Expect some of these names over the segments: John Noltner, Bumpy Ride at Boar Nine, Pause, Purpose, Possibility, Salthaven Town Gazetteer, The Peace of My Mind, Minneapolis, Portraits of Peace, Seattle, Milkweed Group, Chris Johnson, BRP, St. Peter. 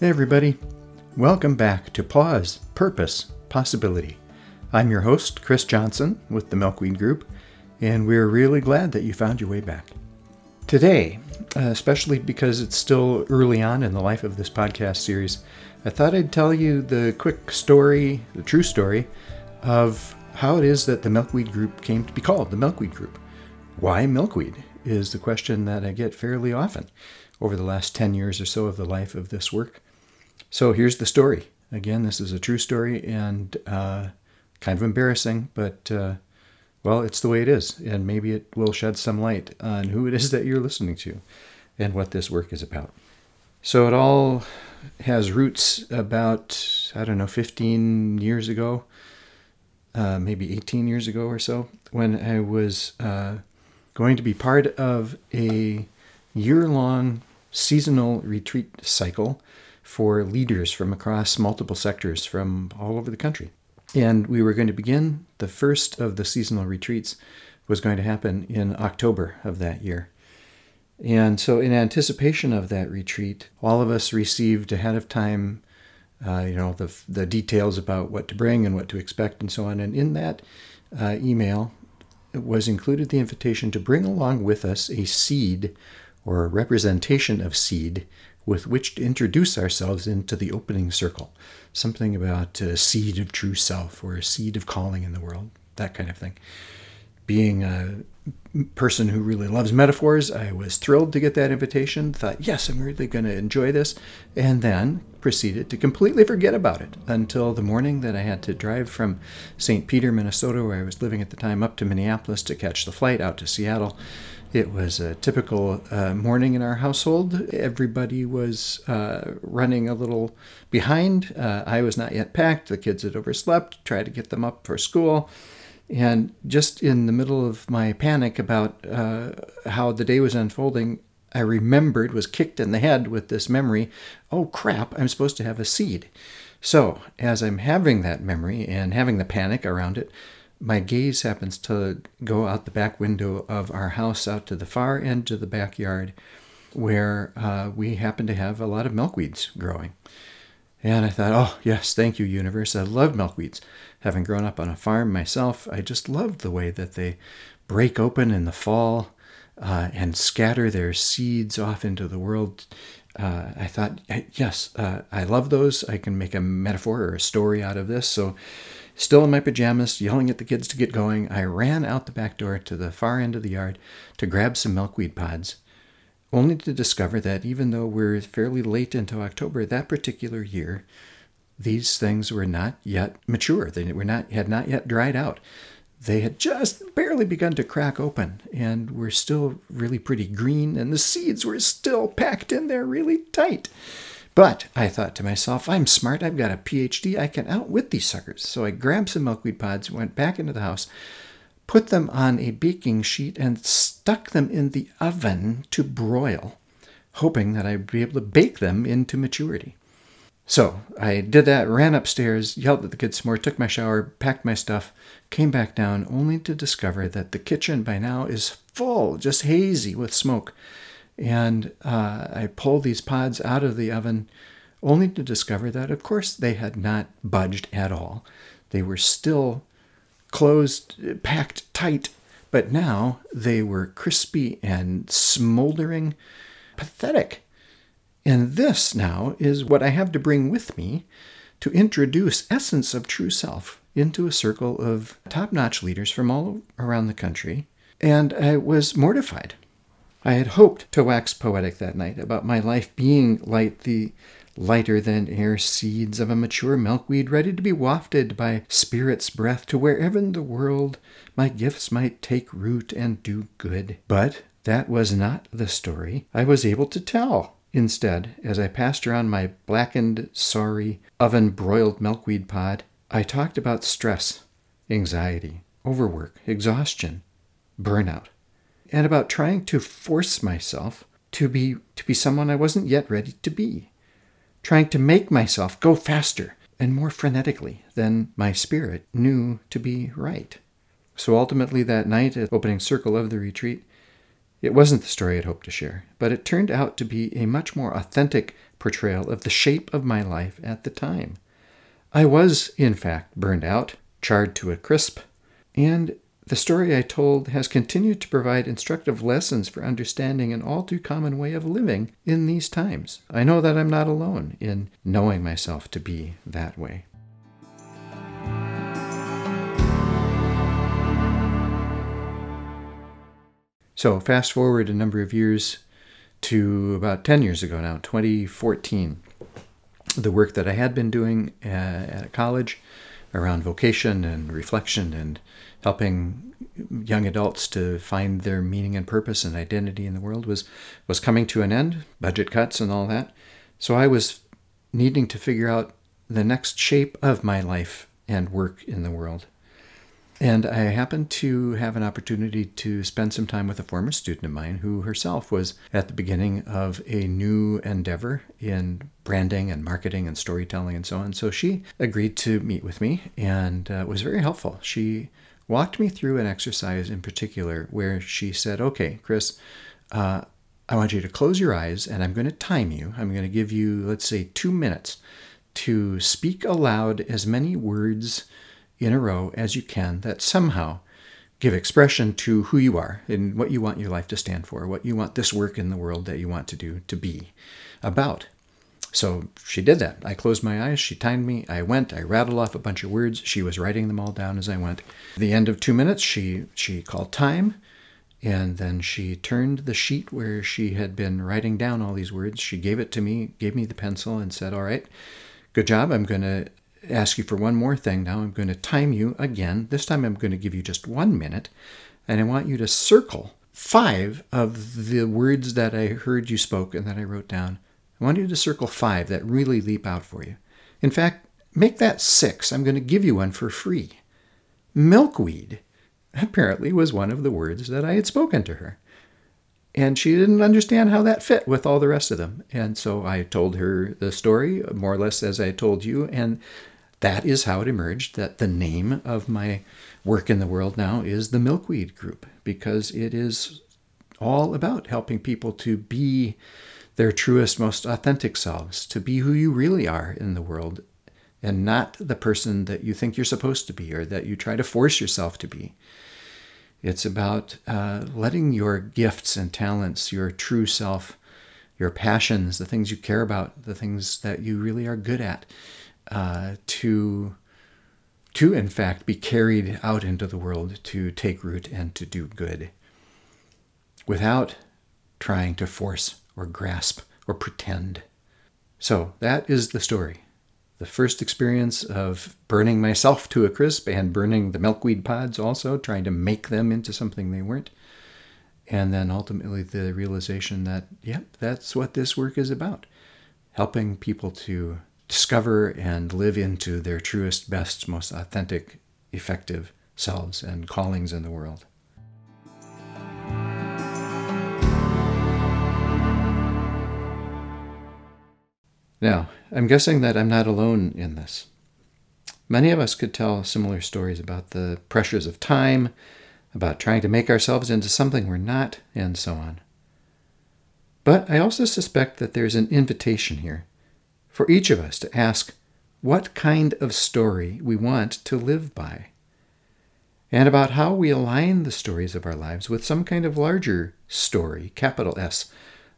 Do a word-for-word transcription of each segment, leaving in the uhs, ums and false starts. Hey everybody, welcome back to Pause, Purpose, Possibility. I'm your host, Chris Johnson with the Milkweed Group, and we're really glad that you found your way back. Today, especially because it's still early on in the life of this podcast series, I thought I'd tell you the quick story, the true story, of how it is that the Milkweed Group came to be called the Milkweed Group. Why milkweed is the question that I get fairly often over the last ten years or so of the life of this work. So here's the story. Again, this is a true story and uh, kind of embarrassing, but, uh, well, it's the way it is. And maybe it will shed some light on who it is that you're listening to and what this work is about. So it all has roots about, I don't know, fifteen years ago, uh, maybe eighteen years ago or so, when I was uh, going to be part of a year-long seasonal retreat cycle for leaders from across multiple sectors from all over the country. And we were going to begin, the first of the seasonal retreats was going to happen in October of that year. And so in anticipation of that retreat, all of us received ahead of time, uh, you know, the, the details about what to bring and what to expect and so on. And in that uh, email was included the invitation to bring along with us a seed or a representation of seed with which to introduce ourselves into the opening circle. Something about a seed of true self or a seed of calling in the world, that kind of thing. Being a person who really loves metaphors, I was thrilled to get that invitation, thought, yes, I'm really going to enjoy this, and then proceeded to completely forget about it until the morning that I had to drive from Saint Peter, Minnesota, where I was living at the time, up to Minneapolis to catch the flight out to Seattle. It was a typical uh, morning in our household. Everybody was uh, running a little behind. Uh, I was not yet packed. The kids had overslept, tried to get them up for school. And just in the middle of my panic about uh, how the day was unfolding, I remembered, was kicked in the head with this memory, oh crap, I'm supposed to have a seed. So as I'm having that memory and having the panic around it, my gaze happens to go out the back window of our house out to the far end of the backyard where uh, we happen to have a lot of milkweeds growing. And I thought, oh, yes, thank you, universe. I love milkweeds. Having grown up on a farm myself, I just loved the way that they break open in the fall uh, and scatter their seeds off into the world. Uh, I thought, yes, uh, I love those. I can make a metaphor or a story out of this. So still in my pajamas, yelling at the kids to get going, I ran out the back door to the far end of the yard to grab some milkweed pods, only to discover that even though we're fairly late into October that particular year, these things were not yet mature. They were not had not yet dried out. They had just barely begun to crack open and were still really pretty green, and the seeds were still packed in there really tight. But I thought to myself, I'm smart. I've got a P H D. I can outwit these suckers. So I grabbed some milkweed pods, went back into the house, put them on a baking sheet, and stuck them in the oven to broil, hoping that I'd be able to bake them into maturity. So I did that, ran upstairs, yelled at the kids some more, took my shower, packed my stuff, came back down, only to discover that the kitchen by now is full, just hazy with smoke. And uh, I pulled these pods out of the oven, only to discover that, of course, they had not budged at all. They were still closed, packed tight, but now they were crispy and smoldering, pathetic. And this now is what I have to bring with me to introduce essence of true self into a circle of top-notch leaders from all around the country. And I was mortified. I had hoped to wax poetic that night about my life being like the lighter-than-air seeds of a mature milkweed ready to be wafted by spirit's breath to wherever in the world my gifts might take root and do good. But that was not the story I was able to tell. Instead, as I passed around my blackened, sorry, oven-broiled milkweed pod, I talked about stress, anxiety, overwork, exhaustion, burnout, and about trying to force myself to be to be someone I wasn't yet ready to be, trying to make myself go faster and more frenetically than my spirit knew to be right. So ultimately that night at the opening circle of the retreat, it wasn't the story I'd hoped to share, but it turned out to be a much more authentic portrayal of the shape of my life at the time. I was, in fact, burned out, charred to a crisp, and the story I told has continued to provide instructive lessons for understanding an all too common way of living in these times. I know that I'm not alone in knowing myself to be that way. So fast forward a number of years to about ten years ago now, twenty fourteen. The work that I had been doing at a college around vocation and reflection and helping young adults to find their meaning and purpose and identity in the world was was coming to an end, budget cuts and all that. So I was needing to figure out the next shape of my life and work in the world. And I happened to have an opportunity to spend some time with a former student of mine who herself was at the beginning of a new endeavor in branding and marketing and storytelling and so on. So she agreed to meet with me and uh, was very helpful. She walked me through an exercise in particular where she said, okay, Chris, uh, I want you to close your eyes and I'm going to time you. I'm going to give you, let's say, two minutes to speak aloud as many words in a row as you can that somehow give expression to who you are and what you want your life to stand for, what you want this work in the world that you want to do to be about. So she did that. I closed my eyes. She timed me. I went. I rattled off a bunch of words. She was writing them all down as I went. At the end of two minutes, she, she called time, and then she turned the sheet where she had been writing down all these words. She gave it to me, gave me the pencil, and said, all right, good job. I'm going to ask you for one more thing now. I'm going to time you again. This time I'm going to give you just one minute, and I want you to circle five of the words that I heard you spoke and that I wrote down. I want you to circle five that really leap out for you. In fact, make that six. I'm going to give you one for free. Milkweed apparently was one of the words that I had spoken to her. And she didn't understand how that fit with all the rest of them. And so I told her the story, more or less as I told you, and that is how it emerged that the name of my work in the world now is the Milkweed Group, because it is all about helping people to be their truest, most authentic selves, to be who you really are in the world and not the person that you think you're supposed to be or that you try to force yourself to be. It's about uh, letting your gifts and talents, your true self, your passions, the things you care about, the things that you really are good at, uh, to, to, in fact, be carried out into the world to take root and to do good without trying to force or grasp or pretend. So that is the story. The first experience of burning myself to a crisp and burning the milkweed pods also, trying to make them into something they weren't. And then ultimately the realization that, yep, that's what this work is about. Helping people to discover and live into their truest, best, most authentic, effective selves and callings in the world. Now, I'm guessing that I'm not alone in this. Many of us could tell similar stories about the pressures of time, about trying to make ourselves into something we're not, and so on. But I also suspect that there's an invitation here for each of us to ask what kind of story we want to live by, and about how we align the stories of our lives with some kind of larger story, capital S,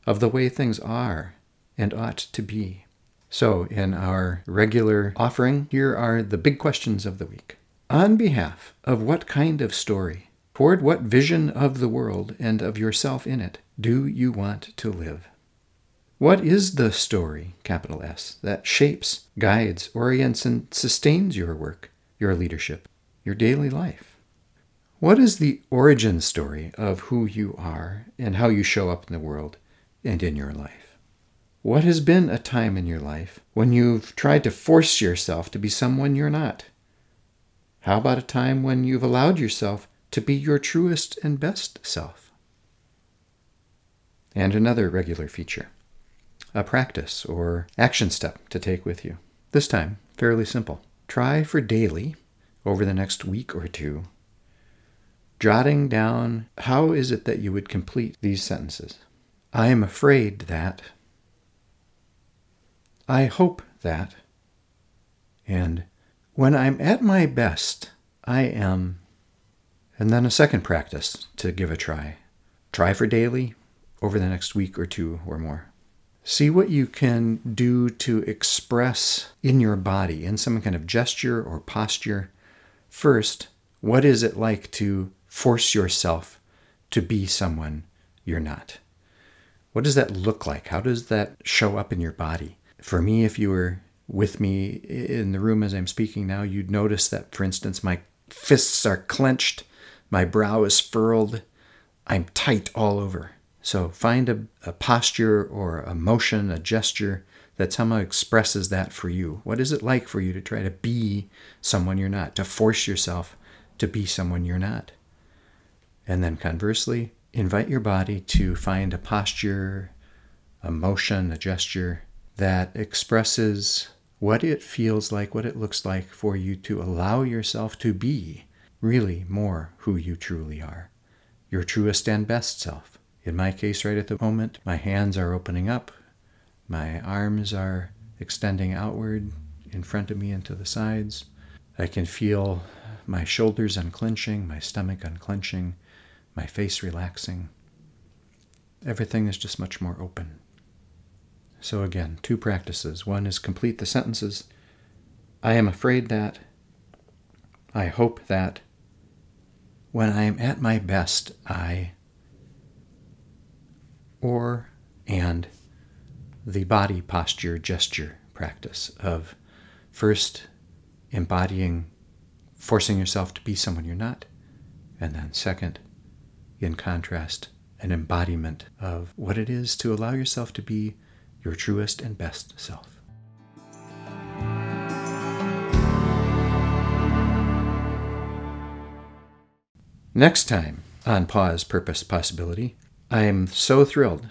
of the way things are and ought to be. So in our regular offering, here are the big questions of the week. On behalf of what kind of story, toward what vision of the world and of yourself in it, do you want to live? What is the story, capital S, that shapes, guides, orients, and sustains your work, your leadership, your daily life? What is the origin story of who you are and how you show up in the world and in your life? What has been a time in your life when you've tried to force yourself to be someone you're not? How about a time when you've allowed yourself to be your truest and best self? And another regular feature, a practice or action step to take with you. This time, fairly simple. Try for daily, over the next week or two, jotting down how is it that you would complete these sentences. I am afraid that... I hope that. And when I'm at my best, I am. And then a second practice to give a try. Try for daily, over the next week or two or more. See what you can do to express in your body, in some kind of gesture or posture. First, what is it like to force yourself to be someone you're not? What does that look like? How does that show up in your body? For me, if you were with me in the room as I'm speaking now, you'd notice that, for instance, my fists are clenched, my brow is furrowed, I'm tight all over. So find a, a posture or a motion, a gesture that somehow expresses that for you. What is it like for you to try to be someone you're not, to force yourself to be someone you're not? And then conversely, invite your body to find a posture, a motion, a gesture that expresses what it feels like, what it looks like for you to allow yourself to be really more who you truly are, your truest and best self. In my case, right at the moment, my hands are opening up, my arms are extending outward in front of me and to the sides. I can feel my shoulders unclenching, my stomach unclenching, my face relaxing. Everything is just much more open. So again, two practices. One is complete the sentences. I am afraid that. I hope that. When I am at my best, I... Or, and the body posture gesture practice of first embodying, forcing yourself to be someone you're not, and then second, in contrast, an embodiment of what it is to allow yourself to be your truest and best self. Next time on Pause, Purpose, Possibility, I'm so thrilled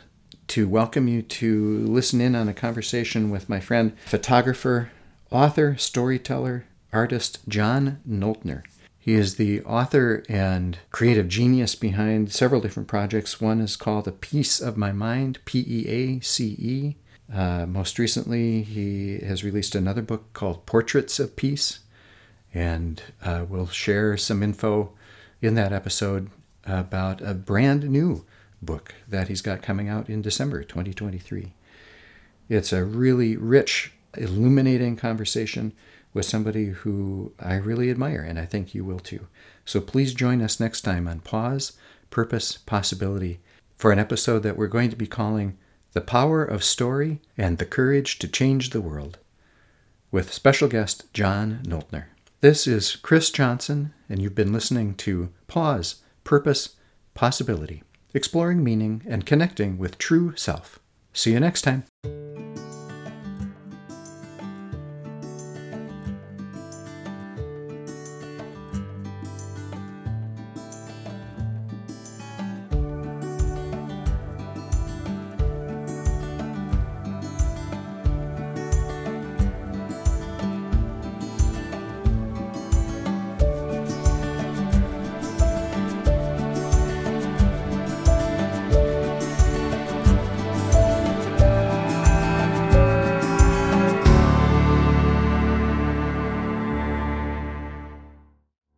to welcome you to listen in on a conversation with my friend, photographer, author, storyteller, artist, John Noltner. He is the author and creative genius behind several different projects. One is called The Peace of My Mind, P E A C E. Uh, most recently, he has released another book called Portraits of Peace, and uh, we'll share some info in that episode about a brand new book that he's got coming out in December twenty twenty-three. It's a really rich, illuminating conversation with somebody who I really admire, and I think you will too. So please join us next time on Pause, Purpose, Possibility for an episode that we're going to be calling The Power of Story and the Courage to Change the World with special guest John Noltner. This is Chris Johnson, and you've been listening to Pause, Purpose, Possibility. Exploring meaning and connecting with true self. See you next time.